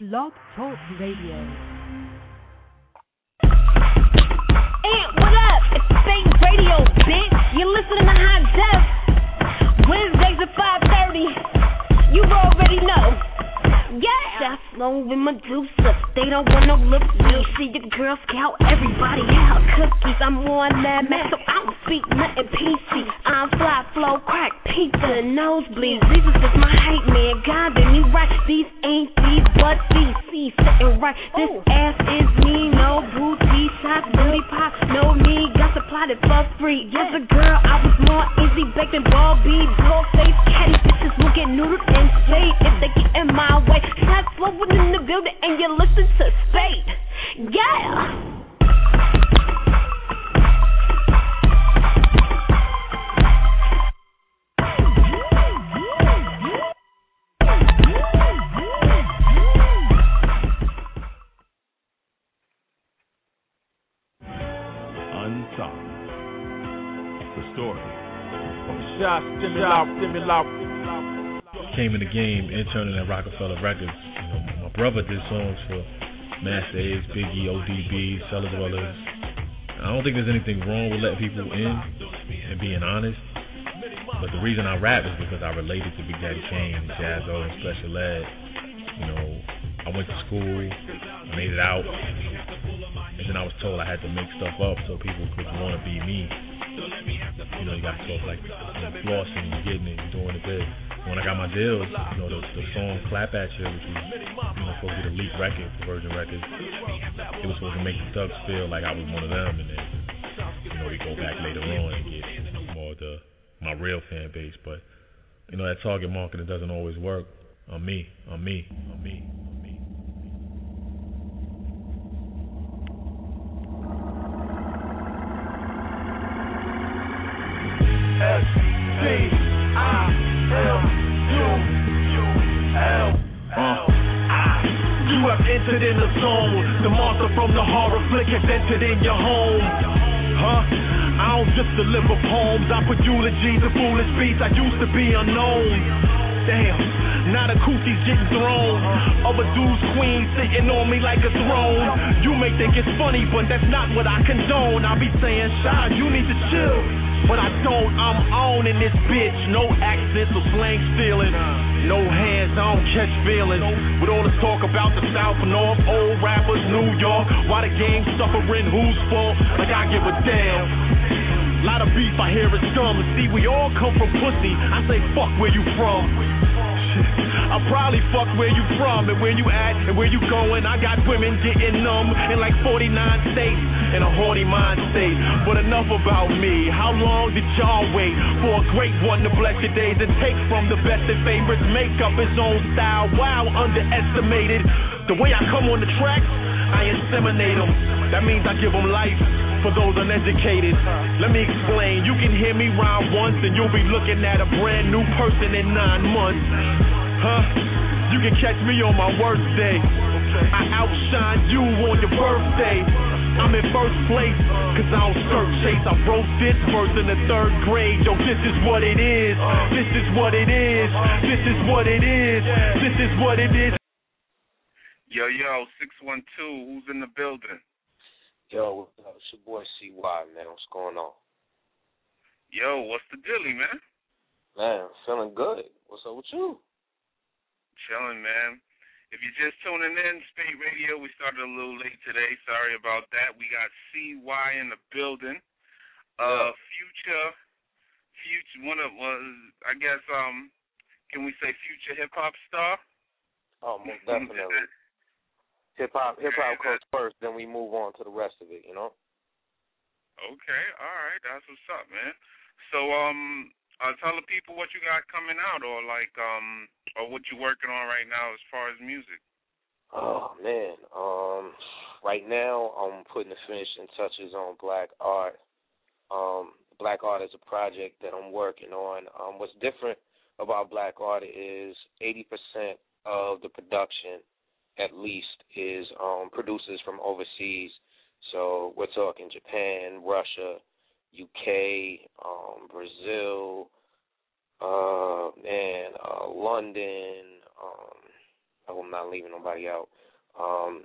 Blog Talk Radio. Hey, what up? It's Spate Radio, bitch. You're listening to Hot Def. Wednesdays at 5:30. You already know. Yeah. That's low with Medusa. They don't want no lip. You see your girls count everybody out. Cookies, I'm on that mess. So I don't speak nothing peachy. I'm fly, flow, crack, pizza, nosebleed. Jesus is my hype man. God, then you right. These ain't these, but these. See, sitting right. This ass is me. No booty shots, booty pop. No need. Got supplied it for free. Yes, a girl, I was more easy baked than ball bead. Blow face, catty bitches looking noodles and slate. If they get in my way. Shots flowing in the building and you listen to Spate. Yeah! Unsung. The story. Sha Stimuli. Came in the game interning at Rockefeller Records. You know, my brother did songs for Master A's, Biggie, ODB, Cellar Dwellers. I don't think there's anything wrong with letting people in and being honest. But the reason I rap is because I related to Big Daddy Kane, Jazzo, and Special Ed. You know, I went to school, made it out, and then I was told I had to make stuff up so people could want to be me. You know, you got to talk like flossing, getting it, doing it big. When I got my deals, you know, the song Clap At You, which was, you know, supposed to be the lead record for Virgin Records, it was supposed to make the thugs feel like I was one of them, and then, you know, we go back later on and get more of my real fan base. But, you know, that target marketing doesn't always work on me, on me, on me, on me. You have entered in the zone. The monster from the horror flick has entered in your home. Huh? I don't just deliver poems. I put eulogies and foolish beats. I used to be unknown. Damn, now the cooties getting thrown. Other dudes, queens sitting on me like a throne. You may think it's funny, but that's not what I condone. I be saying, Sha, you need to chill. But I don't, I'm on in this bitch. No accents or slang stealing. No hands, I don't catch feelings. With all this talk about the South, North, old rappers, New York. Why the game suffering, who's fault? Like I give a damn. Lot of beef I hear is dumb. See, we all come from pussy. I say, fuck where you from. I probably fuck where you from and where you at and where you going. I got women getting numb in like 49 states in a horny mind state. But enough about me. How long did y'all wait for a great one to bless your days and take from the best and favorites? Make up his own style. Wow, underestimated. The way I come on the tracks, I inseminate them. That means I give them life. For those uneducated, let me explain. You can hear me rhyme once and you'll be looking at a brand new person in 9 months. Huh? You can catch me on my worst day. I outshine you on your birthday. I'm in first place, cause I don't skirt chase. I wrote this verse in the 3rd grade. Yo, this is what it is. This is what it is. This is what it is. This is what it is. Yo, 612, who's in the building? Yo, what's up? It's your boy CeeWhy, man. What's going on? Yo, what's the dilly, man? Man, I'm feeling good. What's up with you? Chilling, man. If you're just tuning in, Spate Radio, we started a little late today. Sorry about that. We got CeeWhy in the building. Yeah. Future, one of, I guess, can we say future hip-hop star? Oh, most definitely. Hip-hop comes first, then we move on to the rest of it, you know? Okay, all right. That's what's up, man. So, tell the people what you got coming out or, like, or what you're working on right now as far as music. Oh, man. Right now, I'm putting the finishing touches on Black Art. Black Art is a project that I'm working on. What's different about Black Art is 80% of the production at least is producers from overseas. So we're talking Japan, Russia, UK, Brazil, London, I'm not leaving nobody out.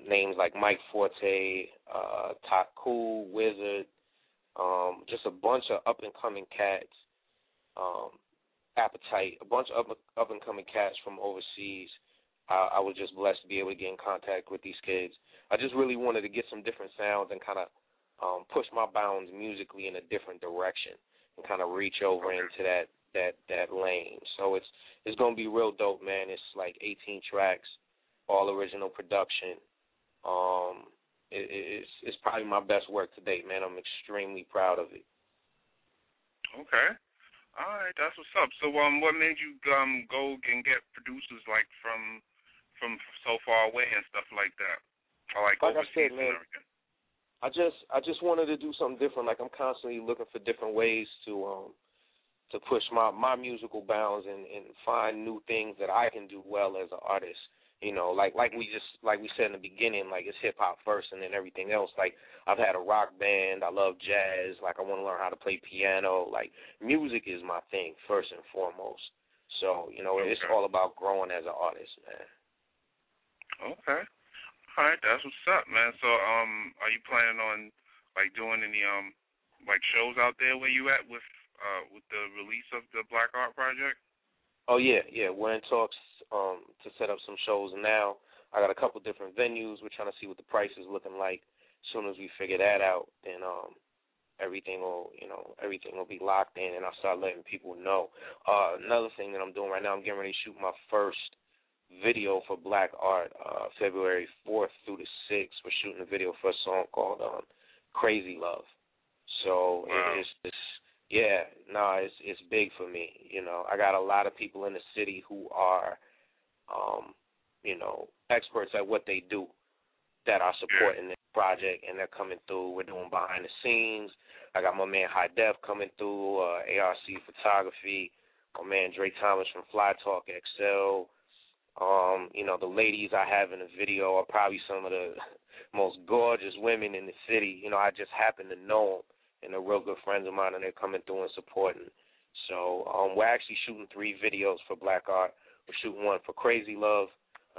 Names like Mike Forte, Top Cool, Wizard, just a bunch of up-and-coming cats, Appetite, a bunch of up-and-coming cats from overseas. I was just blessed to be able to get in contact with these kids. I just really wanted to get some different sounds and kind of push my bounds musically in a different direction and kind of reach over into that lane. So it's going to be real dope, man. It's like 18 tracks, all original production. It's probably my best work to date, man. I'm extremely proud of it. Okay. All right, that's what's up. So what made you go and get producers like from so far away and stuff like that? Like I said, man, I just wanted to do something different. Like, I'm constantly looking for different ways to push my musical bounds and find new things that I can do well as an artist. You know, like we said in the beginning, like it's hip hop first and then everything else. Like I've had a rock band, I love jazz, like I want to learn how to play piano. Like music is my thing first and foremost. So, you know, it's all about growing as an artist, man. Okay. All right, that's what's up, man. So, are you planning on like doing any shows out there where you at with the release of the Black Art project? Oh, yeah. We're in talks to set up some shows now. I got a couple different venues. We're trying to see what the price is looking like. As soon as we figure that out, then everything will be locked in, and I'll start letting people know. Another thing that I'm doing right now, I'm getting ready to shoot my first video for Black Art February 4th through the 6th. We're shooting a video for a song called Crazy Love. So wow. It's big for me. You know, I got a lot of people in the city who are, experts at what they do that are supporting this project, and they're coming through. We're doing behind the scenes. I got my man High Def coming through, ARC Photography, my man Drake Thomas from Fly Talk XL. The ladies I have in the video are probably some of the most gorgeous women in the city. You know, I just happen to know them. And they're real good friends of mine, and they're coming through and supporting. So we're actually shooting 3 videos for Black Art. We're shooting one for Crazy Love,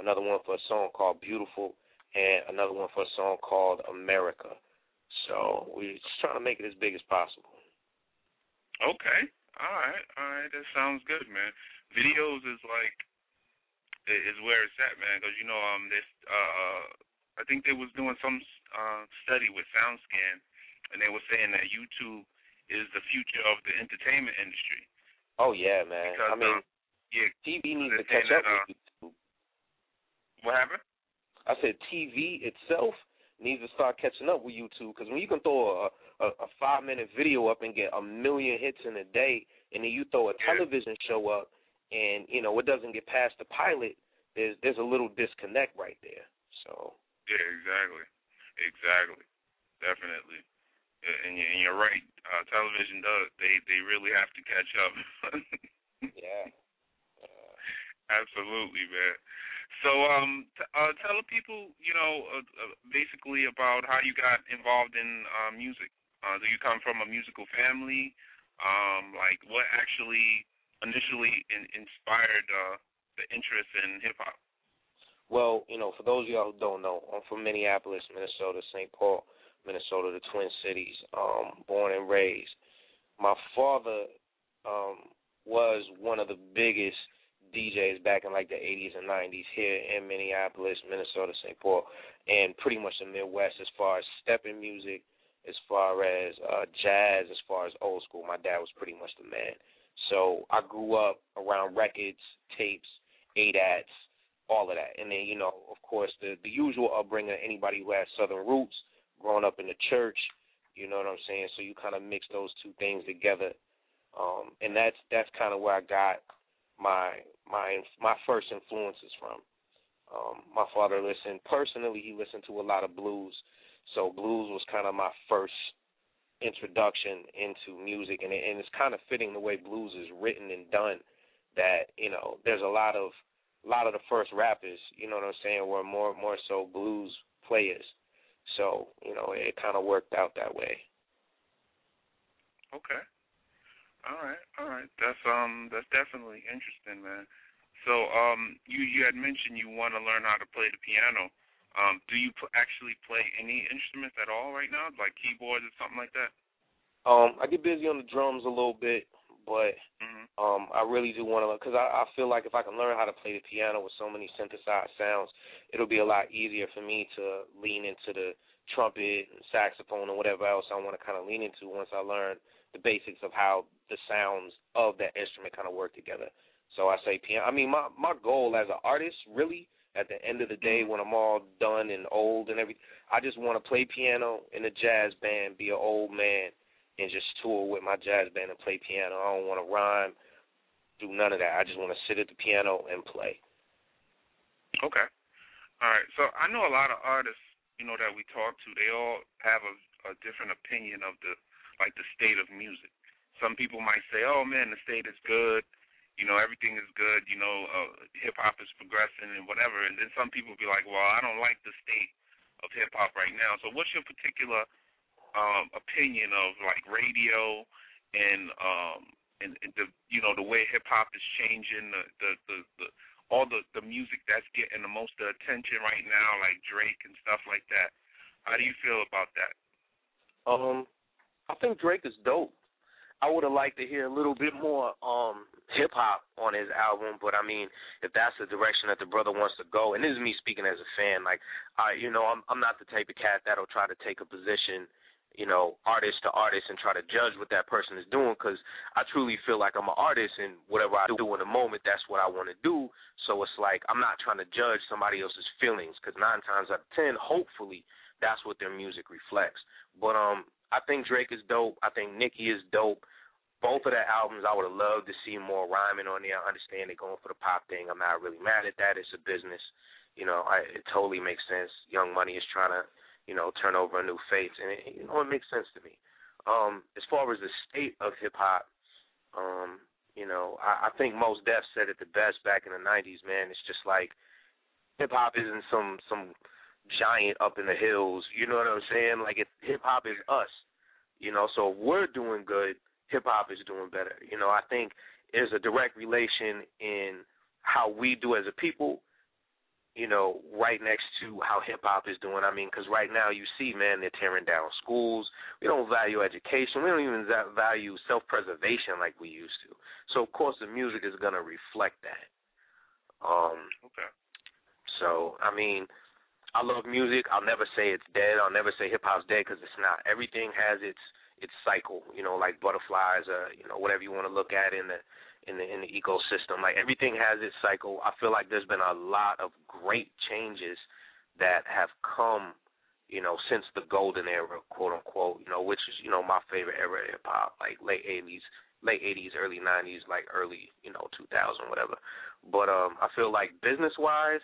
another one for a song called Beautiful, and another one for a song called America. So we're just trying to make it as big as possible. Okay. All right. That sounds good, man. Videos is where it's at, man, because, I think they was doing some study with SoundScan, and they were saying that YouTube is the future of the entertainment industry. Oh, yeah, man. Because, TV needs to catch up with YouTube. What happened? I said TV itself needs to start catching up with YouTube, because when you can throw a 5-minute video up and get 1 million hits in a day, and then you throw a television show up and, it doesn't get past the pilot, there's a little disconnect right there. So. Yeah, exactly. Exactly. Definitely. And you're right. Television does. They really have to catch up. Yeah. Absolutely, man. So tell the people, basically about how you got involved in music. Do you come from a musical family? Like what actually initially inspired the interest in hip hop? Well, for those of y'all who don't know, I'm from Minneapolis, Minnesota, St. Paul. Minnesota, the Twin Cities, born and raised. My father was one of the biggest DJs back in like the 80s and 90s here in Minneapolis, Minnesota, St. Paul, and pretty much the Midwest as far as stepping music, as far as jazz, as far as old school. My dad was pretty much the man. So I grew up around records, tapes, 8-ats, all of that. And then, of course, the usual upbringing of anybody who has Southern roots, growing up in the church, you know what I'm saying? So you kind of mix those two things together. And that's kind of where I got my first influences from. My father listened, personally, he listened to a lot of blues. So blues was kind of my first introduction into music. And it's kind of fitting the way blues is written and done that, there's a lot of the first rappers, you know what I'm saying, were more so blues players. So, it kind of worked out that way. Okay. All right. That's definitely interesting, man. So you had mentioned you want to learn how to play the piano. Do you actually play any instruments at all right now, like keyboards or something like that? I get busy on the drums a little bit, but I really do want to, because I feel like if I can learn how to play the piano with so many synthesized sounds, it'll be a lot easier for me to lean into the trumpet and saxophone and whatever else I want to kind of lean into once I learn the basics of how the sounds of that instrument kind of work together. So I say piano. I mean, my goal as an artist, really, at the end of the day, when I'm all done and old and everything, I just want to play piano in a jazz band, be an old man, and just tour with my jazz band and play piano. I don't want to rhyme, do none of that. I just want to sit at the piano and play. Okay. All right. So I know a lot of artists, you know, that we talk to, they all have a different opinion of the state of music. Some people might say, oh, man, the state is good. You know, everything is good. You know, hip-hop is progressing and whatever. And then some people be like, well, I don't like the state of hip-hop right now. So what's your particular opinion of, like, radio and the, you know, the way hip-hop is changing, all the music that's getting the most attention right now, like Drake and stuff like that? How do you feel about that? I think Drake is dope. I would have liked to hear a little bit more hip-hop on his album, but, I mean, if that's the direction that the brother wants to go, and this is me speaking as a fan, like, I'm not the type of cat that'll try to take a position, you know, artist to artist and try to judge what that person is doing, because I truly feel like I'm an artist, and whatever I do in the moment, that's what I want to do, so it's like I'm not trying to judge somebody else's feelings, because 9 times out of 10, hopefully, that's what their music reflects. But, I think Drake is dope. I think Nicki is dope. Both of their albums, I would have loved to see more rhyming on there. I understand they're going for the pop thing. I'm not really mad at that. It's a business. You know, it totally makes sense. Young Money is trying to, you know, turn over a new face, and it makes sense to me. As far as the state of hip-hop, you know, I think Mos Def said it the best back in the 90s, man. It's just like hip-hop isn't some giant up in the hills, you know what I'm saying? Like, hip-hop is us, you know, so if we're doing good, hip-hop is doing better. You know, I think there's a direct relation in how we do as a people, you know, right next to how hip-hop is doing. I mean, because right now you see, man, they're tearing down schools. We don't value education. We don't even value self-preservation like we used to. So, of course, the music is going to reflect that. Okay. So, I mean, I love music. I'll never say it's dead. I'll never say hip-hop's dead because it's not. Everything has its cycle, you know, like butterflies or, you know, whatever you want to look at in the ecosystem. Like, everything has its cycle. I feel like there's been a lot of great changes that have come, you know, since the golden era, quote-unquote, you know, which is, you know, my favorite era of hip-hop, like late 80s, early 90s, like early, you know, 2000, whatever. But I feel like business-wise,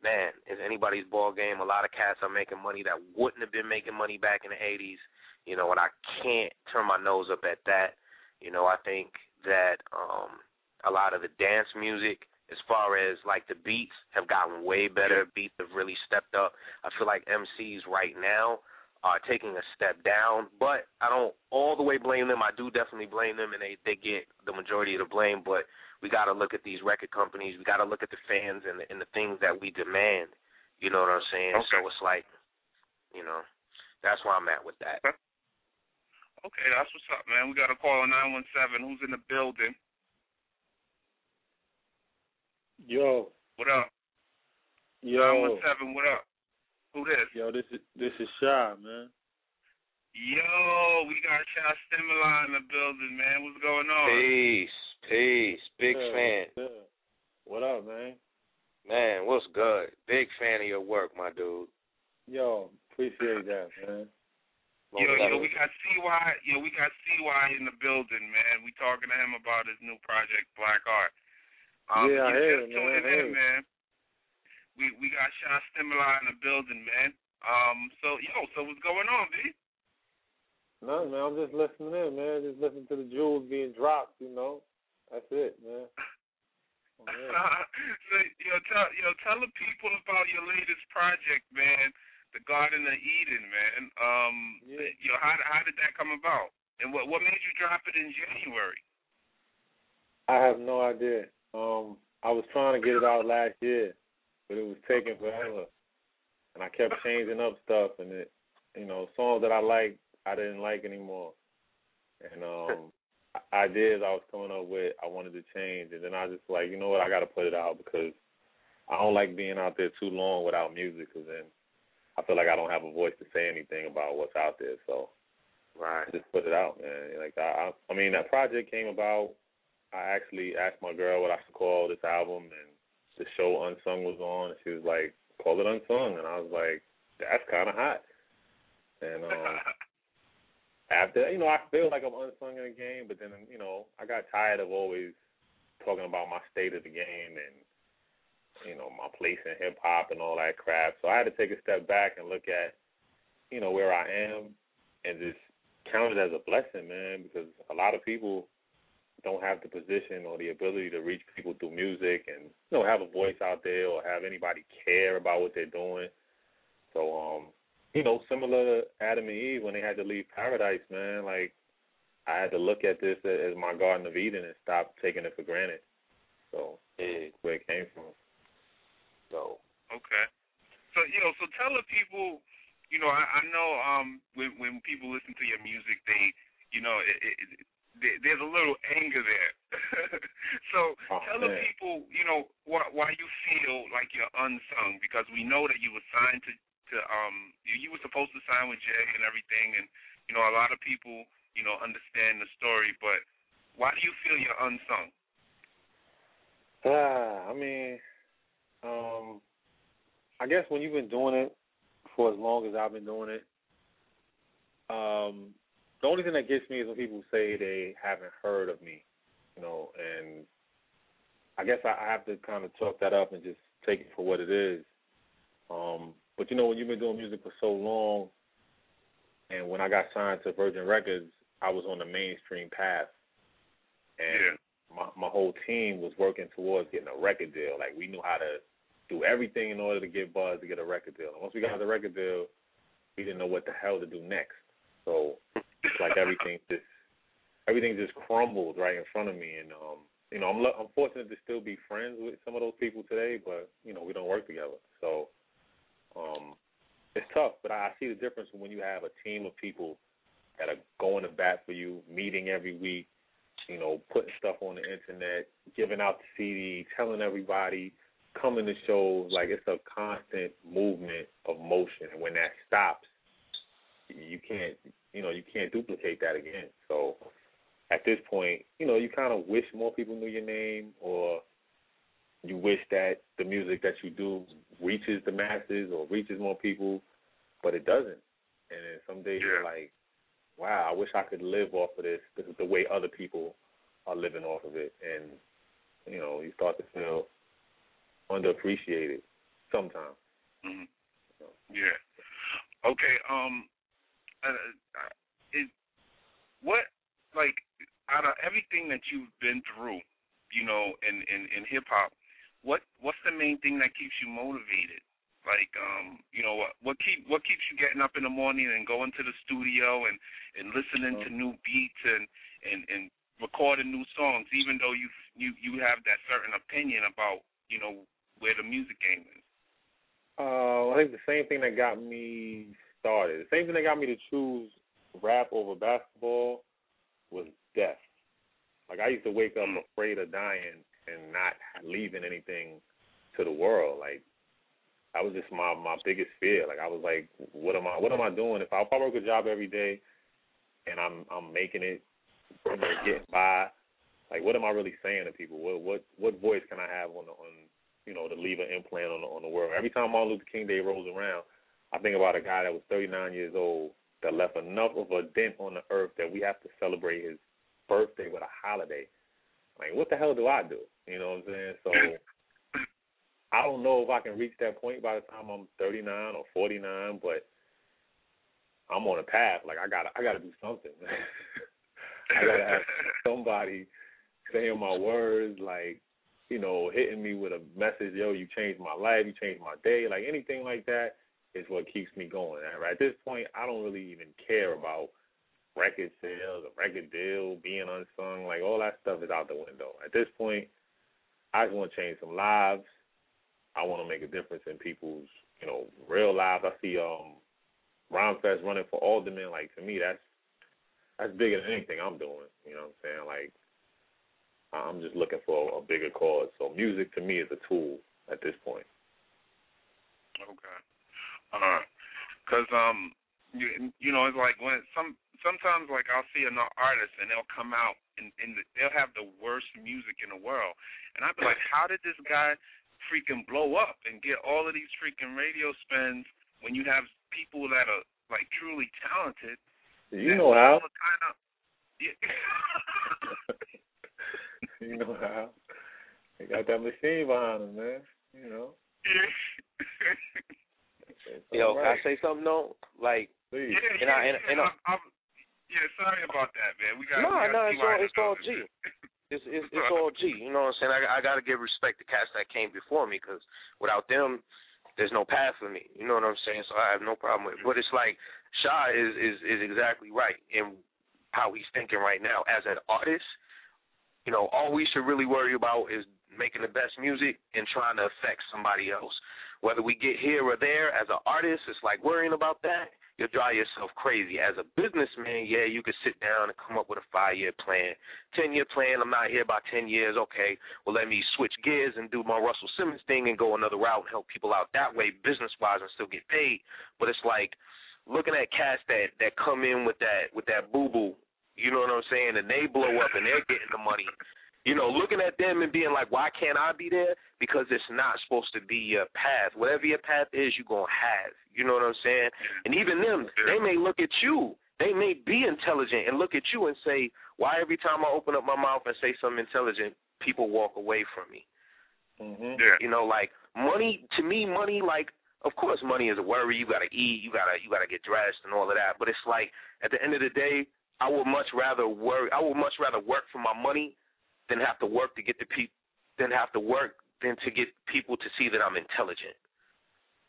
man, it's anybody's ball game. A lot of cats are making money that wouldn't have been making money back in the 80s, you know, and I can't turn my nose up at that. You know, I think that a lot of the dance music, as far as, like, the beats have gotten way better. Beats have really stepped up. I feel like MCs right now are taking a step down, but I don't all the way blame them. I do definitely blame them, and they get the majority of the blame, but we got to look at these record companies. We got to look at the fans and the things that we demand. You know what I'm saying? Okay. So it's like, you know, that's where I'm at with that. Okay, that's what's up, man. We got a call on 917. Who's in the building? Yo. What up? Yo. 917, what up? Who this? Yo, this is Sha, man. Yo, we got Sha Stimuli in the building, man. What's going on? Peace. Big fan. Yeah. What up, man? Man, what's good? Big fan of your work, my dude. Yo, appreciate that, man. We got CeeWhy in the building, man. We talking to him about his new project, Black Art. Yeah, I hear it, man. We got Sha Stimuli in the building, man. So what's going on, B? No, man, I'm just listening in, man. Just listening to the jewels being dropped, you know. That's it, man. Oh, man. So, tell the people about your latest project, man, The Garden of Eden, man. How did that come about? And what made you drop it in January? I have no idea. I was trying to get it out last year, but it was taking forever. And I kept changing up stuff, and it, you know, songs that I liked, I didn't like anymore. And ideas I was coming up with, I wanted to change. And then I just like, you know what, I got to put it out because I don't like being out there too long without music because then I feel like I don't have a voice to say anything about what's out there. So I just put it out, man. Like I mean, that project came about. I actually asked my girl what I should call this album, and the show Unsung was on, and she was like, call it Unsung. And I was like, that's kind of hot. And after that, you know, I feel like I'm unsung in the game, but then, you know, I got tired of always talking about my state of the game and, you know, my place in hip-hop and all that crap. So I had to take a step back and look at, you know, where I am and just count it as a blessing, man, because a lot of people don't have the position or the ability to reach people through music and, you know, have a voice out there or have anybody care about what they're doing. So, you know, similar to Adam and Eve when they had to leave paradise, man, like I had to look at this as my Garden of Eden and stop taking it for granted. So yeah, where it came from. So okay. So, you know, so tell the people, you know, I know when people listen to your music, they, you know, there's a little anger there. So tell the people, you know, why you feel like you're unsung, because we know that you were signed to you were supposed to sign with Jay and everything, and you know a lot of people, you know, understand the story, but why do you feel you're unsung? I mean, I guess when you've been doing it for as long as I've been doing it, the only thing that gets me is when people say they haven't heard of me, you know, and I guess I have to kind of chalk that up and just take it for what it is. But, you know, when you've been doing music for so long, and when I got signed to Virgin Records, I was on the mainstream path. And my whole team was working towards getting a record deal. Like, we knew how to do everything in order to get buzz to get a record deal. And once we got the record deal, we didn't know what the hell to do next. So it's like everything just crumbled right in front of me. And, you know, I'm fortunate to still be friends with some of those people today, but, you know, we don't work together. So it's tough, but I see the difference when you have a team of people that are going to bat for you, meeting every week, you know, putting stuff on the internet, giving out the CD, telling everybody, coming to shows. Like, it's a constant movement of motion, and when that stops, you can't duplicate that again. So at this point, you know, you kind of wish more people knew your name, or you wish that the music that you do reaches the masses or reaches more people, but it doesn't. And then some days you're like, wow, I wish I could live off of this. This is the way other people are living off of it. And, you know, you start to feel underappreciated sometimes. Mm-hmm. So. Yeah. Okay. Out of everything that you've been through, you know, in hip-hop, What's the main thing that keeps you motivated? Like, you know, what keeps you getting up in the morning and going to the studio and listening to new beats and recording new songs, even though you have that certain opinion about, you know, where the music game is? I think the same thing that got me started, the same thing that got me to choose rap over basketball was death. Like, I used to wake up afraid of dying and not leaving anything to the world. Like, that was just my biggest fear. Like, I was like, what am I doing? If I work a job every day and I'm making it, you know, getting by, like, what am I really saying to people? What voice can I have on to leave an implant on the world? Every time Martin Luther King Day rolls around, I think about a guy that was 39 years old that left enough of a dent on the earth that we have to celebrate his birthday with a holiday. Like, what the hell do I do? You know what I'm saying? So I don't know if I can reach that point by the time I'm 39 or 49, but I'm on a path. Like, I gotta do something. I gotta have somebody saying my words, like, you know, hitting me with a message, yo, you changed my life, you changed my day. Like, anything like that is what keeps me going. At this point, I don't really even care about record sales, a record deal, being unsung, like all that stuff is out the window. At this point, I just want to change some lives. I want to make a difference in people's, you know, real lives. I see Rhymefest running for alderman. Like, to me, that's bigger than anything I'm doing. You know what I'm saying? Like, I'm just looking for a bigger cause. So music, to me, is a tool at this point. Okay. Because, you know, it's like when sometimes, like, I'll see an artist and they'll come out and they'll have the worst music in the world. And I'll be like, how did this guy freaking blow up and get all of these freaking radio spins when you have people that are, like, truly talented? You know how. You know how. They got that machine behind them, man. You know. Yo, right. Can I say something, though? Like, please. Yeah, sorry about that, man. It's all G. It's all G. You know what I'm saying? I got to give respect to cats that came before me, because without them, there's no path for me. You know what I'm saying? So I have no problem with it. But it's like, Sha is exactly right in how he's thinking right now. As an artist, you know, all we should really worry about is making the best music and trying to affect somebody else. Whether we get here or there, as an artist, it's like worrying about that, you'll drive yourself crazy. As a businessman, yeah, you can sit down and come up with a 5-year plan. 10-year plan, I'm not here by 10 years. Okay, well, let me switch gears and do my Russell Simmons thing and go another route and help people out that way business-wise and still get paid. But it's like looking at cats that come in with that boo-boo, you know what I'm saying, and they blow up and they're getting the money. You know, looking at them and being like, why can't I be there? Because it's not supposed to be your path. Whatever your path is, you're going to have. You know what I'm saying? And even them, they may look at you. They may be intelligent and look at you and say, why every time I open up my mouth and say something intelligent, people walk away from me? Mm-hmm. Yeah. You know, like, money, to me, money, like, of course money is a worry. You got to eat. You got to get dressed and all of that. But it's like, at the end of the day, I would much rather work for my money than to get people to see that I'm intelligent.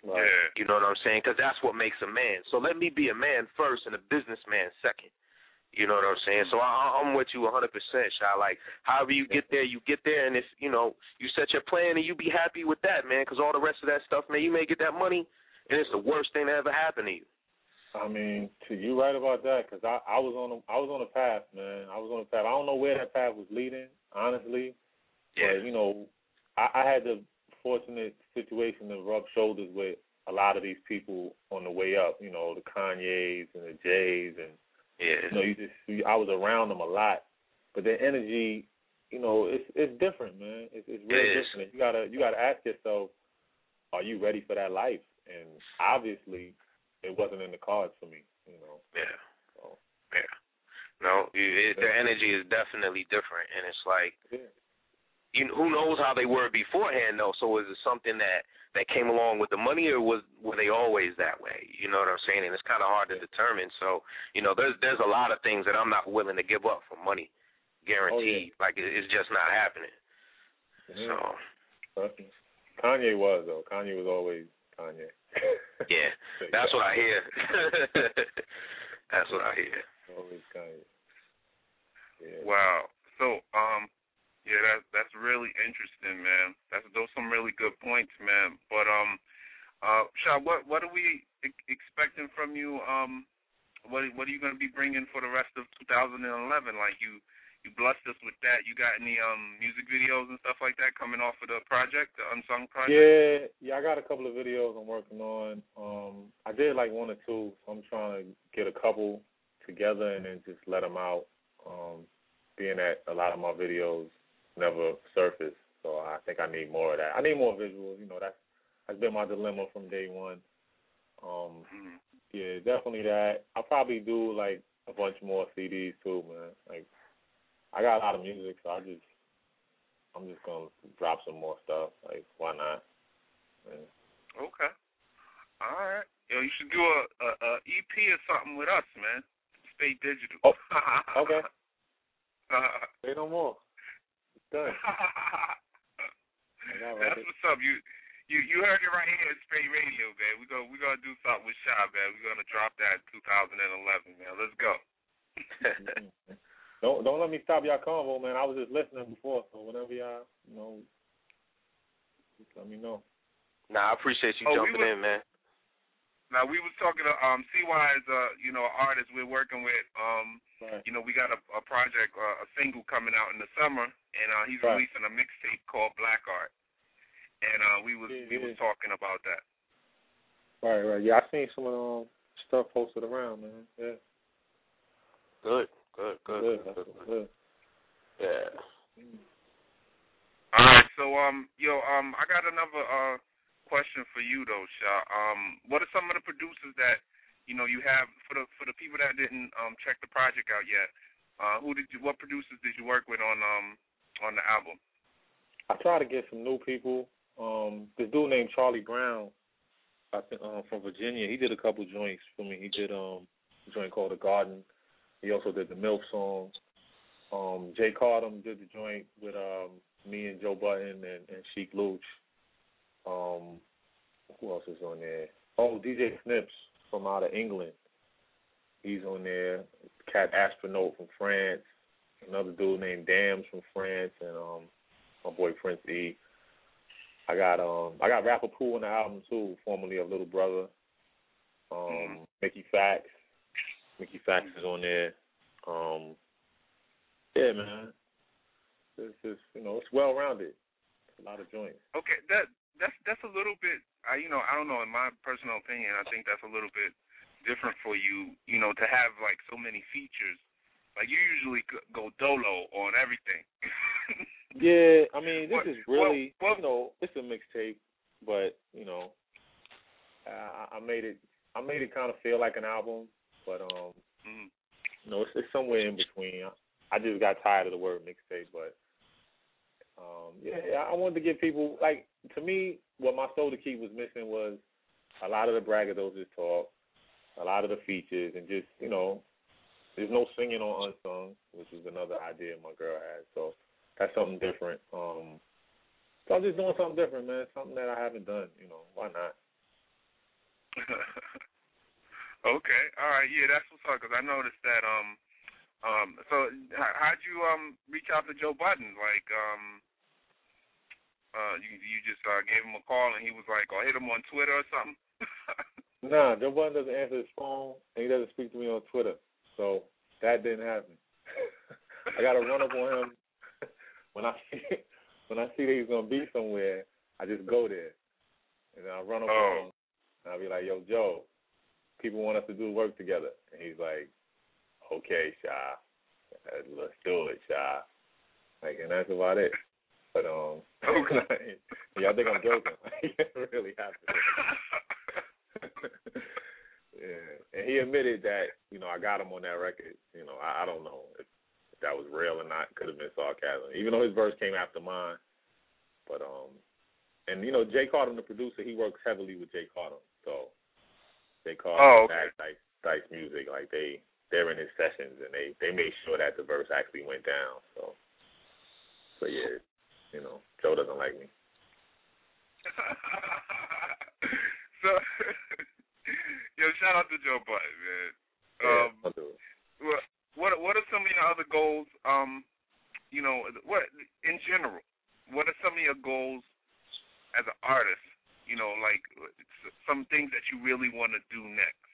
Right. Yeah. You know what I'm saying? Because that's what makes a man. So let me be a man first and a businessman second. You know what I'm saying? So I'm with you 100%, Sha. Like, however you get there, and if, you know, you set your plan and you be happy with that, man, because all the rest of that stuff, man, you may get that money, and it's the worst thing that ever happened to you. I mean, you're right about that, because I was on a path, man. I don't know where that path was leading, honestly. Yeah. But, you know, I had the fortunate situation to rub shoulders with a lot of these people on the way up, you know, the Kanyes and the Jays. And, yeah. You know, I was around them a lot. But their energy, you know, it's different, man. It's really different. You gotta ask yourself, are you ready for that life? And obviously, it wasn't in the cards for me, you know. Yeah. So. Yeah. No, their energy is definitely different, and it's like, you know, who knows how they were beforehand, though. So is it something that came along with the money, or were they always that way? You know what I'm saying? And it's kind of hard to determine. So, you know, there's a lot of things that I'm not willing to give up for money, guaranteed. Oh, yeah. Like, it's just not happening. Yeah. So. Kanye was, though. Kanye was always Kanye. Yeah, that's what I hear. That's what I hear. Always kind of, yeah. Wow. So, yeah, that's really interesting, man. Those some really good points, man. But Sha, what are we expecting from you? What are you going to be bringing for the rest of 2011? Like, you blessed us with that. You got any music videos and stuff like that coming off of the Unsung project? Yeah, I got a couple of videos I'm working on. I did like one or two, so I'm trying to get a couple together and then just let them out. Being that a lot of my videos never surface, so I think I need more of that. I need more visuals. You know, that's been my dilemma from day one. Yeah, definitely that. I'll probably do like a bunch more CDs too, man. Like, I got a lot of music, so I'm just gonna drop some more stuff. Like, why not? Man. Okay. All right. Yo, you should do a EP or something with us, man. Stay digital. Oh, okay. Say no more. It's done. That's what's up. You heard it right here at Spate Radio, man. We gonna do something with Sha, man. We're gonna drop that in 2011, man. Let's go. Don't let me stop y'all convo, man. I was just listening before, so whenever y'all, you know, Just let me know. Nah, I appreciate you jumping in, man. Now, we was talking to CeeWhy is an artist we're working with. Right. You know, we got a project, a single coming out in the summer, and he's right. releasing a mixtape called Black Art. And we was talking about that. Right. Yeah, I seen some of the stuff posted around, man. Yeah. Good. Yeah. All right, so I got another question for you though, Sha. What are some of the producers that you have for the people that didn't check the project out yet? What producers did you work with on the album? I try to get some new people. This dude named Charlie Brown, I think, from Virginia. He did a couple joints for me. He did a joint called The Garden. He also did the MILF song. Jay Cardam did the joint with me and Joe Budden and Sheik Looch. Who else is on there? Oh, DJ Snips from out of England. He's on there. Cat Astronaut from France. Another dude named Dams from France, and my boy Prince E. I got Rapper Poo on the album too, formerly of Little Brother. Nicki Facts is on there. Yeah, man. It's just it's well rounded. It's a lot of joints. Okay, that's a little bit. I don't know. In my personal opinion, I think that's a little bit different for you. To have like so many features. Like you usually go dolo on everything. Yeah, I mean, this is really, it's a mixtape, but, I made it kind of feel like an album, but, it's somewhere in between. I just got tired of the word mixtape, but, I wanted to give people, like, to me, what my Soulja Key was missing was a lot of the braggadocious talk, a lot of the features, and just, there's no singing on Unsung, which is another idea my girl had, so. That's something different. So I'm just doing something different, man. Something that I haven't done. Why not? Okay. All right. Yeah, that's what's up. Cause I noticed that. So how'd you reach out to Joe Budden? Like, you just gave him a call and he was like, "Oh, hit him on Twitter or something." Nah, Joe Budden doesn't answer his phone and he doesn't speak to me on Twitter. So that didn't happen. I got to run up on him. When I see that he's gonna be somewhere, I just go there, and then I run over him, and I'll be like, "Yo, Joe, people want us to do work together," and he's like, "Okay, Sha, let's do it, Sha." Like, and that's about it. But yeah, I think I'm joking. It really happened. Yeah, and he admitted that I got him on that record. I don't know if that was real or not, could have been sarcasm, even though his verse came after mine. But, Jay Cardam, the producer, he works heavily with Jay Cardam. So, Jay Cardam, Dice Music, like, they're in his sessions, and they made sure that the verse actually went down. So yeah, Joe doesn't like me. So, shout out to Joe Budden, man. Yeah, I'll do it. Well, What are some of your other goals, in general, what are some of your goals as an artist, like some things that you really want to do next?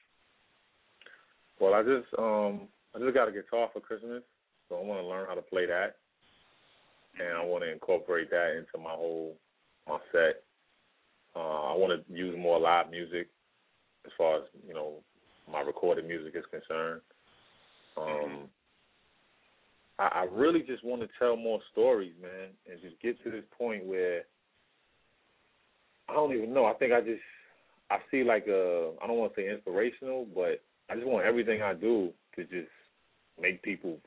Well, I just got a guitar for Christmas, so I want to learn how to play that, and I want to incorporate that into my set. I want to use more live music as far as, my recorded music is concerned. I really just want to tell more stories, man, and just get to this point where I don't even know. I think I see like I don't want to say inspirational, but I just want everything I do to just make people,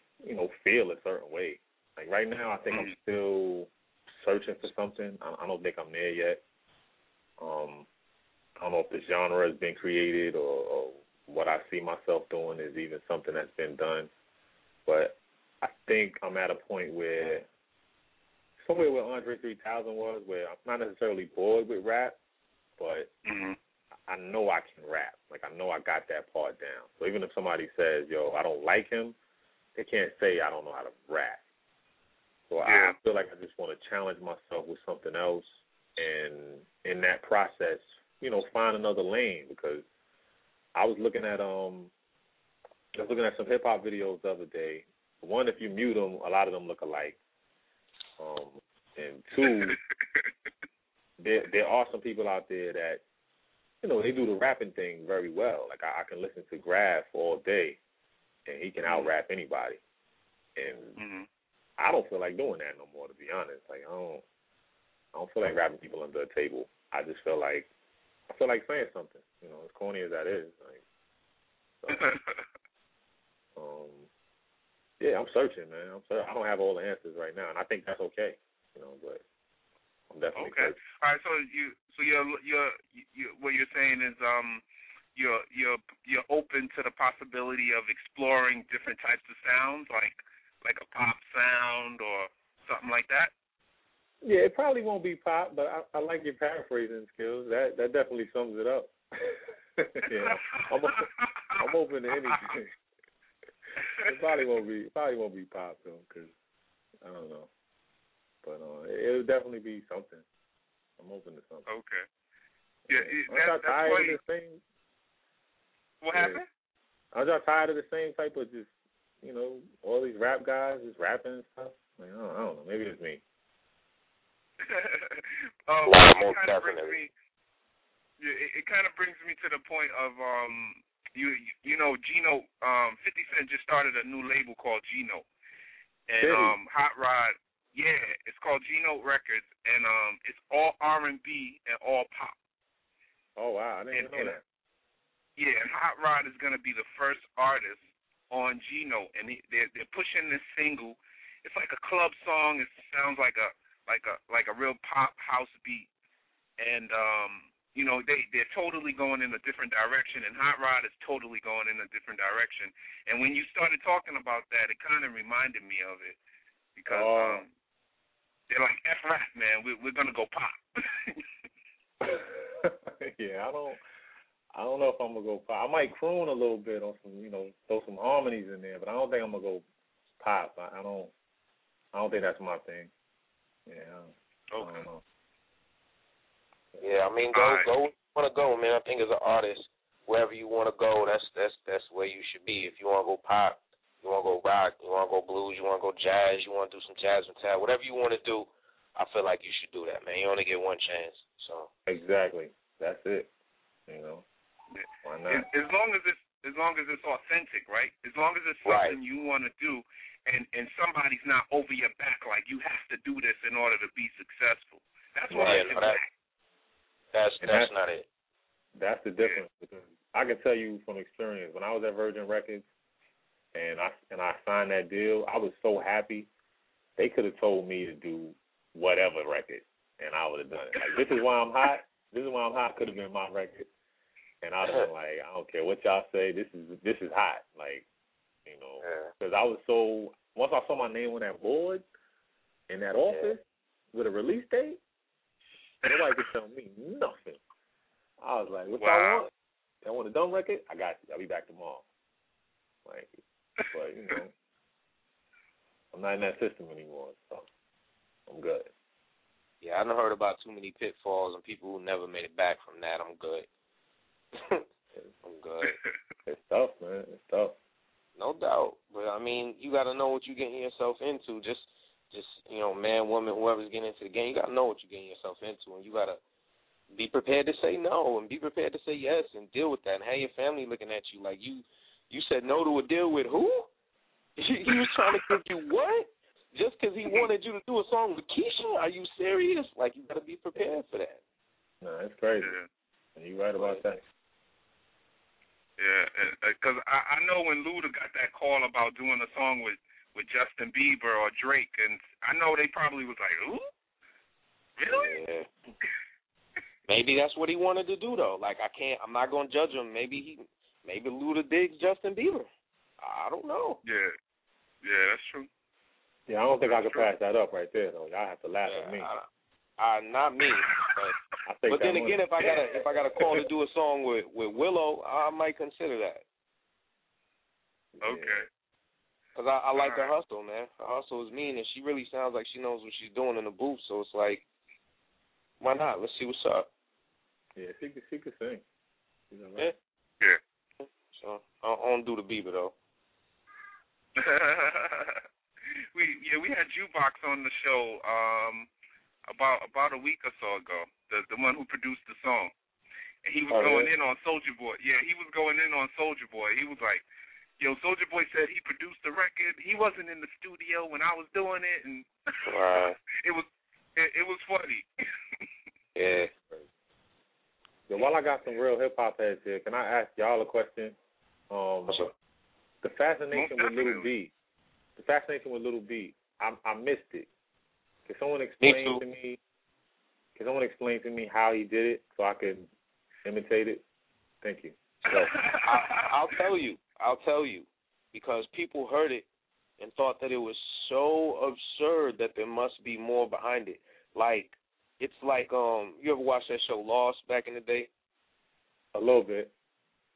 feel a certain way. Like right now, I think I'm still searching for something. I don't think I'm there yet. I don't know if the genre has been created or what I see myself doing is even something that's been done. But I think I'm at a point where somewhere where Andre 3000 was, where I'm not necessarily bored with rap, but I know I can rap. Like, I know I got that part down. So even if somebody says, yo, I don't like him, they can't say I don't know how to rap. So yeah. I feel like I just want to challenge myself with something else and in that process, you know, find another lane, because I was looking at some hip hop videos the other day. One, if you mute them, a lot of them look alike. And two, there are some people out there that, you know, they do the rapping thing very well. Like, I can listen to Graff all day, and he can out-rap anybody. And I don't feel like doing that no more, to be honest. Like, I don't feel like rapping people under a table. I just feel like saying something, you know, as corny as that is. Like, so, yeah, I'm searching, man. I don't have all the answers right now, and I think that's okay, you know, but I'm definitely okay. Searching. All right, so you're what you're saying is you're open to the possibility of exploring different types of sounds, like a pop sound or something like that. Yeah, it probably won't be pop, but I like your paraphrasing skills. That definitely sums it up. Yeah, I'm open to anything. It probably won't be pop though, because I don't know. But it'll definitely be something. I'm open to something. Okay. Yeah, I'm tired of the same. What happened? I'm just tired of the same type of just, you know, all these rap guys just rapping and stuff. Like, I don't know. Maybe it's me. It kind of brings me to the point of you know, Gino, 50 Cent just started a new label called Gino, and Hot Rod, yeah, it's called Gino Records, and it's all R&B and all pop. Oh wow, I didn't know that. Yeah, and Hot Rod is gonna be the first artist on Gino, and they're pushing this single. It's like a club song. It sounds like a real pop house beat, and you know, they're totally going in a different direction, and Hot Rod is totally going in a different direction. And when you started talking about that, it kind of reminded me of it, because they're like, F rap, man, we're gonna go pop. Yeah, I don't know if I'm gonna go pop. I might croon a little bit on some, you know, throw some harmonies in there, but I don't think I'm gonna go pop. I don't think that's my thing. Yeah. Okay. Yeah, I mean, go where you want to go, man. I think as an artist, wherever you want to go, that's where you should be. If you want to go pop, you want to go rock, you want to go blues, you want to go jazz, you want to do some jazz and tap, whatever you want to do, I feel like you should do that, man. You only get one chance, so. Exactly. That's it. You know. Why not? As long as it's authentic, right? As long as it's something you want to do, and somebody's not over your back, like you have to do this in order to be successful. That's what I think. That's not it. That's the difference. Because I can tell you from experience, when I was at Virgin Records and I signed that deal, I was so happy. They could have told me to do whatever record, and I would have done it. Like, this is why I'm hot. This is why I'm hot could have been my record, and I'd have been like, I don't care what y'all say. This is hot. Like, you know, because I was so, once I saw my name on that board in that office with a release date, nobody could tell me nothing. I was like, what y'all want? Y'all want a dumb record? I got you. I'll be back tomorrow. Like, but, you know, I'm not in that system anymore, so I'm good. Yeah, I done heard about too many pitfalls and people who never made it back from that. I'm good. I'm good. It's tough, man. It's tough. No doubt. But, I mean, you got to know what you're getting yourself into. Just, you know, man, woman, whoever's getting into the game, you got to know what you're getting yourself into, and you got to be prepared to say no and be prepared to say yes and deal with that and have your family looking at you like you said no to a deal with who? He was trying to give you what? Just because he wanted you to do a song with Keisha? Are you serious? Like, you got to be prepared for that. No, that's crazy. And you're right about that. Yeah, because I know when Luda got that call about doing a song with Justin Bieber or Drake, and I know they probably was like, ooh, really? Yeah. Maybe that's what he wanted to do, though. Like, I'm not going to judge him. Maybe Luda digs Justin Bieber. I don't know. Yeah, that's true. Yeah, I don't think I could pass that up right there, though. Y'all have to laugh at me. Not me. But then again, if I got a call to do a song with Willow, I might consider that. Okay. Because I like her hustle, man. Her hustle is mean, and she really sounds like she knows what she's doing in the booth. So it's like, Why not? Let's see what's up. Yeah, she could sing. You know, right? Yeah. So I don't do the Bieber though. We had Jukebox on the show about a week or so ago. The one who produced the song, and he was in on Soulja Boy. Yeah, he was going in on Soulja Boy. He was like, "Yo, Soulja Boy said he produced the record. He wasn't in the studio when I was doing it," and it was funny. Yeah. So while I got some real hip hop heads here, can I ask y'all a question? The fascination with Lil B. I missed it. Can someone explain to me? Can someone explain to me how he did it so I can imitate it? Thank you. So, I'll tell you, because people heard it and thought that it was so absurd that there must be more behind it. Like, it's like, you ever watched that show Lost back in the day? A little bit.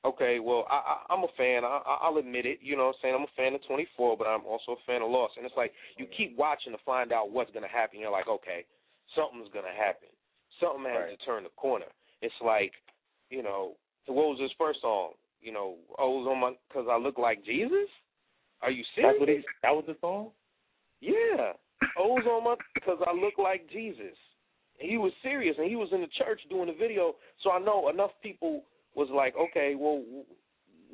Okay, well, I'm a fan. I'll admit it. You know what I'm saying? I'm a fan of 24, but I'm also a fan of Lost. And it's like you keep watching to find out what's going to happen. You're like, okay, something's going to happen. Something has to turn the corner. It's like, you know, what was his first song? You know, because I look like Jesus? Are you serious? That was the song? Yeah. Because I look like Jesus. He was serious, and he was in the church doing the video, so I know enough people was like, okay, well,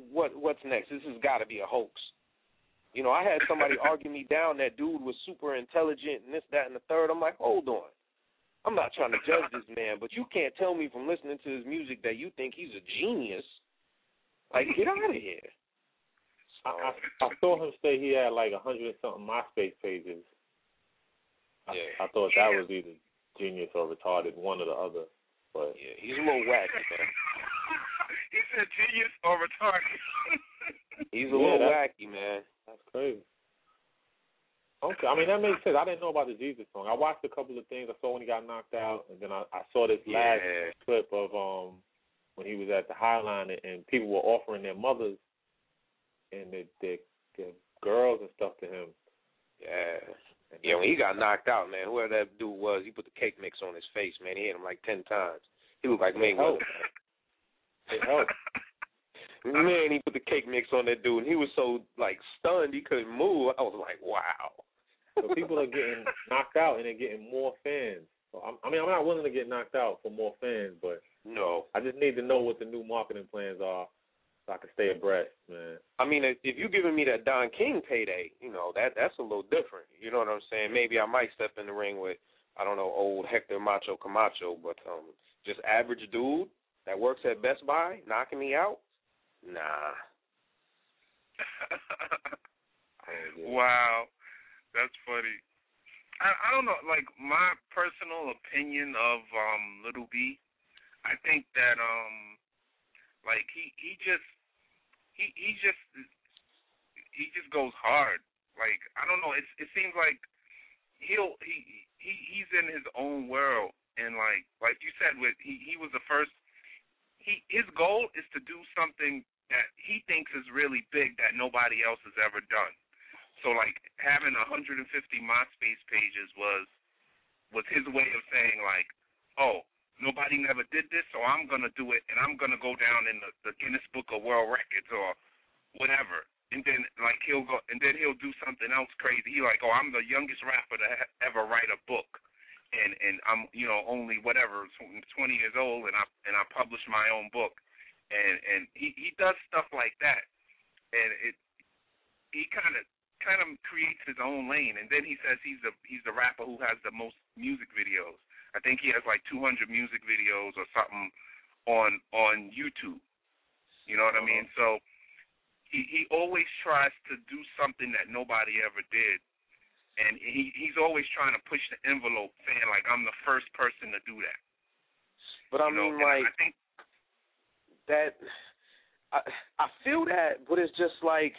what's next? This has got to be a hoax. You know, I had somebody argue me down that dude was super intelligent and this, that, and the third. I'm like, hold on. I'm not trying to judge this man, but you can't tell me from listening to his music that you think he's a genius. Like, get out of here. So, I saw him say he had like 100-something MySpace pages. I thought that was either genius or retarded, one or the other. But yeah, he's a little wacky, man. He said genius or retarded. He's a little wacky, man. That's crazy. Okay, I mean, that makes sense. I didn't know about the Jesus song. I watched a couple of things. I saw when he got knocked out, and then I saw this last clip of when he was at the Highline, and people were offering their mothers and their girls and stuff to him. Yeah. Yeah, when he got knocked out, man, whoever that dude was, he put the cake mix on his face, man. He hit him like 10 times. He looked like Mayweather. It helped. Man, he put the cake mix on that dude, and he was so, like, stunned he couldn't move. I was like, wow. So people are getting knocked out, and they're getting more fans. So I'm not willing to get knocked out for more fans, but no, I just need to know what the new marketing plans are. I can stay abreast, man. I mean, if you're giving me that Don King payday, you know, that's a little different. You know what I'm saying? Maybe I might step in the ring with, I don't know, old Hector Macho Camacho, but just average dude that works at Best Buy knocking me out? Nah. Wow. That's funny. I don't know. Like, my personal opinion of Lil B, I think that, like, he just goes hard. Like, I don't know. It seems like he's in his own world, and like you said, with he was the first. His goal is to do something that he thinks is really big that nobody else has ever done. So like having 150 MySpace pages was his way of saying like, oh, nobody never did this, so I'm going to do it, and I'm going to go down in the Guinness Book of World Records or whatever. And then, like, he'll do something else crazy. He like, oh, I'm the youngest rapper to ever write a book, and I'm, you know, only whatever, 20 years old, and I publish my own book. And he does stuff like that, and he kind of creates his own lane. And then he says he's the rapper who has the most music videos. I think he has like 200 music videos or something on YouTube. You know what I mean? So he always tries to do something that nobody ever did. And he's always trying to push the envelope, saying like, I'm the first person to do that. But I mean, like, I think that I feel that, but it's just like,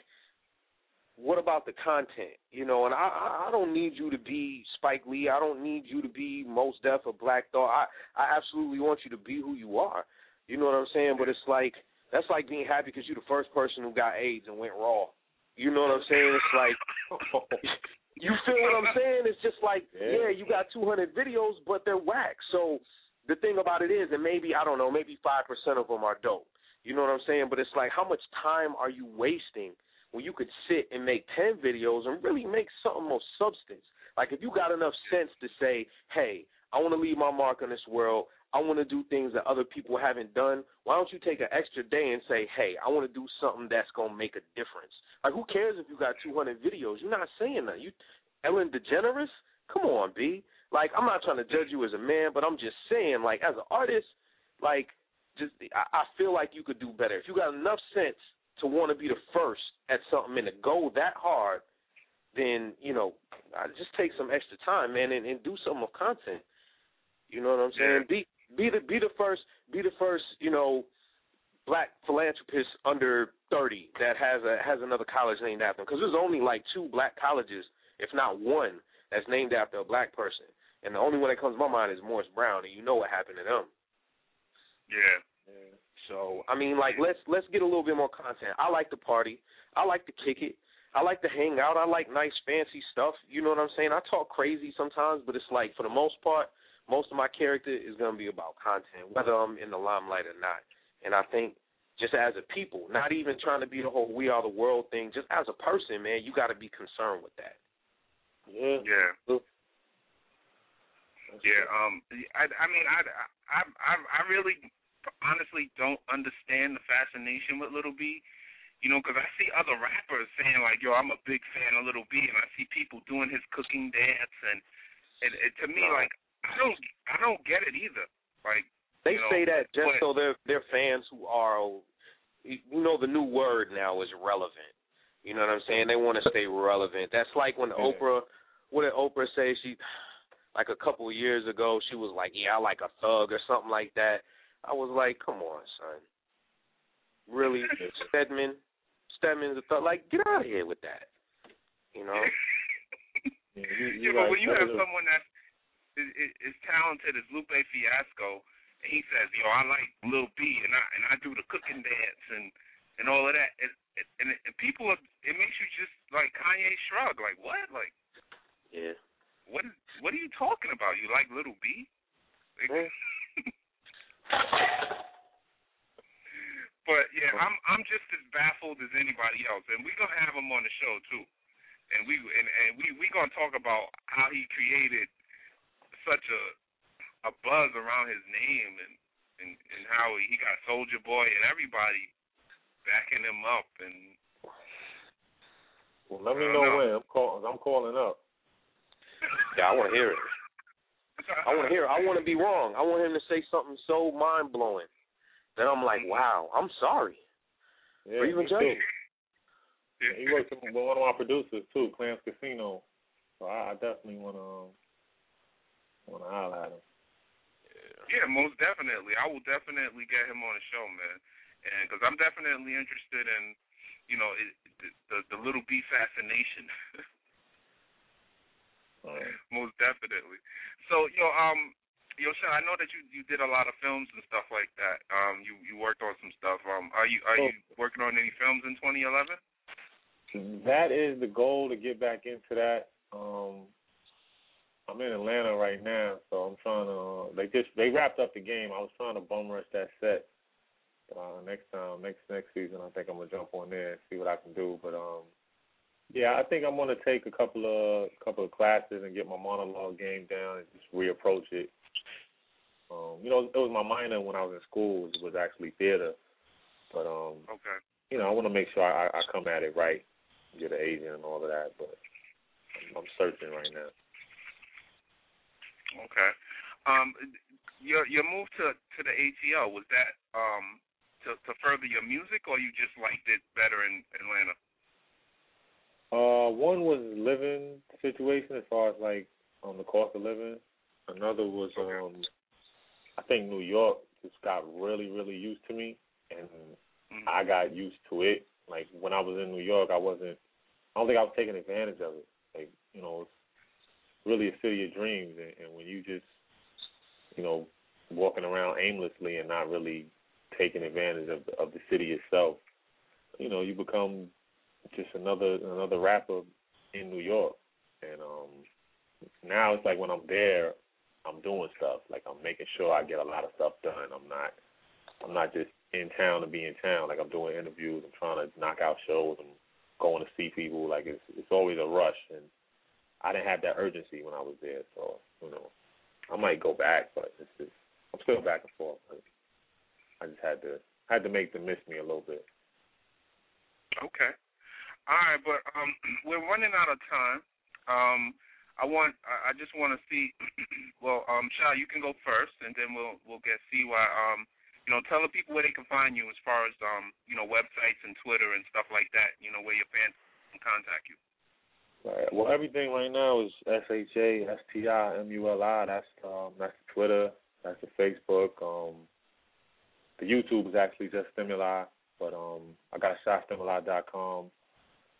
what about the content, you know? And I don't need you to be Spike Lee. I don't need you to be Mos Def or Black Thought. I absolutely want you to be who you are. You know what I'm saying? But it's like, that's like being happy because you're the first person who got AIDS and went raw. You know what I'm saying? It's like, You feel what I'm saying? It's just like, yeah, you got 200 videos, but they're whack. So the thing about it is, and maybe, I don't know, maybe 5% of them are dope. You know what I'm saying? But it's like, how much time are you wasting when you could sit and make 10 videos and really make something of substance? Like, if you got enough sense to say, hey, I want to leave my mark on this world, I want to do things that other people haven't done, why don't you take an extra day and say, hey, I want to do something that's going to make a difference? Like, who cares if you got 200 videos? You're not saying that. You, Ellen DeGeneres? Come on, B. Like, I'm not trying to judge you as a man, but I'm just saying, like, as an artist, like, just I feel like you could do better. If you got enough sense to want to be the first at something and to go that hard, then, you know, just take some extra time, man, and do something of content. You know what I'm saying? Be the first, you know, black philanthropist under 30 that has another college named after him. Because there's only like 2 black colleges, if not one, that's named after a black person. And the only one that comes to my mind is Morris Brown, and you know what happened to them. Yeah. So I mean, like, let's get a little bit more content. I like to party. I like to kick it. I like to hang out. I like nice fancy stuff. You know what I'm saying? I talk crazy sometimes, but it's like, for the most part, most of my character is going to be about content, whether I'm in the limelight or not. And I think just as a people, not even trying to be the whole we are the world thing, just as a person, man, you got to be concerned with that. Yeah. Yeah. I mean, I really honestly don't understand the fascination with Lil B, you know, because I see other rappers saying, like, yo, I'm a big fan of Lil B, and I see people doing his cooking dance, and to me, like, I don't get it either. Like, they say that just so their fans who are, you know, the new word now is relevant. You know what I'm saying? They want to stay relevant. That's like when Oprah, what did Oprah say? She, like, a couple of years ago, she was like, yeah, I like a thug or something like that. I was like, come on, son. Really? Stedman's a thug? Like, get out of here with that. You know? Yeah, but when you have someone that's as talented as Lupe Fiasco, and he says, yo, I like Lil B, and I do the cooking dance and all of that, and people, it makes you just, like, Kanye shrug, like, what? Like, yeah. What are you talking about? You like Lil B? Like, yeah. But, yeah, I'm just as baffled as anybody else, and we're going to have him on the show, too. And we're going to talk about how he created such a buzz around his name and how he got Soulja Boy and everybody backing him up. And well, let me know when. I'm calling up. Yeah, I want to hear it. I want to be wrong. I want him to say something so mind-blowing that I'm like, wow, I'm sorry. Yeah, or even judging. Yeah, he worked with one of our producers, too, Clams Casino. So I definitely want to... I highlight him. Yeah, most definitely. I will definitely get him on the show, man, because I'm definitely interested in, you know, the Lil B fascination. Right. Most definitely. So, Sha, I know that you did a lot of films and stuff like that. You worked on some stuff. Are you working on any films in 2011? That is the goal, to get back into that. I'm in Atlanta right now, so I'm trying to. They wrapped up The Game. I was trying to bum rush that set. Next season, I think I'm gonna jump on there and see what I can do. But yeah, I think I'm gonna take a couple of classes and get my monologue game down and just reapproach it. You know, it was my minor when I was in school. It was actually theater, but okay. You know, I want to make sure I come at it right, get an agent and all of that. But I'm searching right now. Okay. Your move to the ATL, was that to further your music, or you just liked it better in Atlanta? One was living situation as far as, like, the cost of living. Another was, I think New York just got really, really used to me, and I got used to it. Like, when I was in New York, I don't think I was taking advantage of it. Like, you know, it's really a city of dreams, and when you just, you know, walking around aimlessly and not really taking advantage of the city itself, you know, you become just another rapper in New York. And now it's like when I'm there, I'm doing stuff. Like I'm making sure I get a lot of stuff done. I'm not just in town to be in town. Like I'm doing interviews. I'm trying to knock out shows. I'm going to see people. Like it's always a rush, and I didn't have that urgency when I was there. So I might go back, but it's just I'm still back and forth. I just had to make them miss me a little bit. Okay. All right, but we're running out of time. I just want to see. Well, Sha, you can go first, and then we'll get CeeWhy. Tell the people where they can find you as far as websites and Twitter and stuff like that. Where your fans can contact you. All right. Well, everything right now is ShaStimuli. That's the Twitter. That's the Facebook. The YouTube is actually just Stimuli, but I got ShaStimuli.com.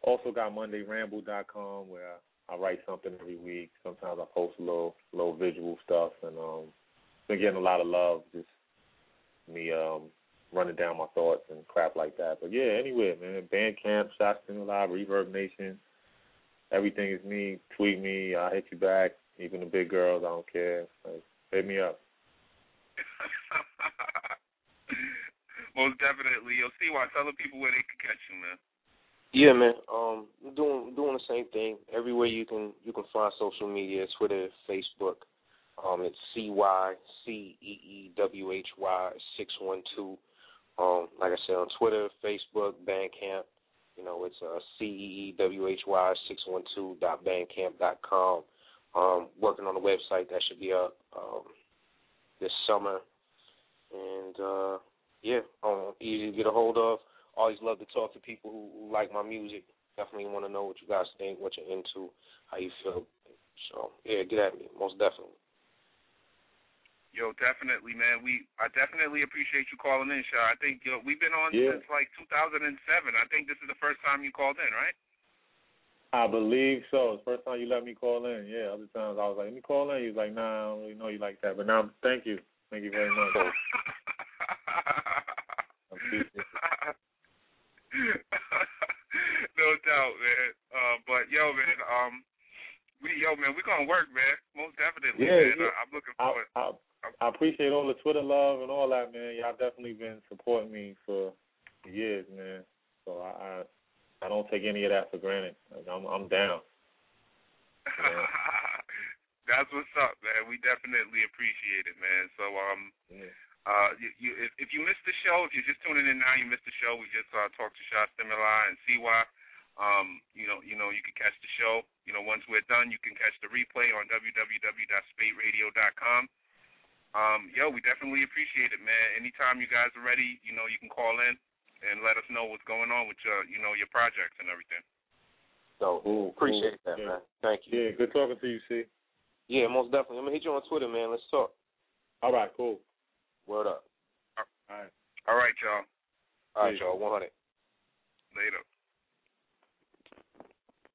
Also got MondayRamble.com where I write something every week. Sometimes I post a little visual stuff, and been getting a lot of love, just me running down my thoughts and crap like that. But yeah, anywhere, man. Bandcamp, Sha Stimuli, Reverb Nation, everything is me. Tweet me, I'll hit you back. Even the big girls, I don't care. Like, hit me up. Most definitely. Yo, CeeWhy, tell the people where they can catch you, man. Yeah, man. Doing the same thing. Everywhere you can find social media, Twitter, Facebook. It's CeeWhy, CeeWhy 612. Like I said, on Twitter, Facebook, Bandcamp. It's CeeWhy 612.bandcamp.com. Working on the website that should be up this summer. And easy to get a hold of. Always love to talk to people who like my music. Definitely want to know what you guys think, what you're into, how you feel. So, yeah, get at me, most definitely. Yo, definitely, man. I definitely appreciate you calling in, Sha. I think we've been on since, like, 2007. I think this is the first time you called in, right? I believe so. It's the first time you let me call in. Yeah, other times I was like, let me call in. He was like, nah, I don't really know you like that. But now, thank you. Thank you very much. No doubt, man. But yo, man, we're gonna work, man. Most definitely, man. Yeah. I'm looking forward. I appreciate all the Twitter love and all that, man. Y'all definitely been supporting me for years, man. So I don't take any of that for granted. Like, I'm down. Yeah. That's what's up, man. We definitely appreciate it, man. So yeah. If you missed the show, if you're just tuning in now, you missed the show. We just talked to Sha Stimuli and CeeWhy. You can catch the show. Once we're done, you can catch the replay on www.spateradio.com. We definitely appreciate it, man. Anytime you guys are ready, you can call in and let us know what's going on with your, your projects and everything. So appreciate that, man. Thank you. Yeah, good talking to you, C. Yeah, most definitely. I'm gonna hit you on Twitter, man. Let's talk. All right, cool. Word up. All right, y'all. 100. Later.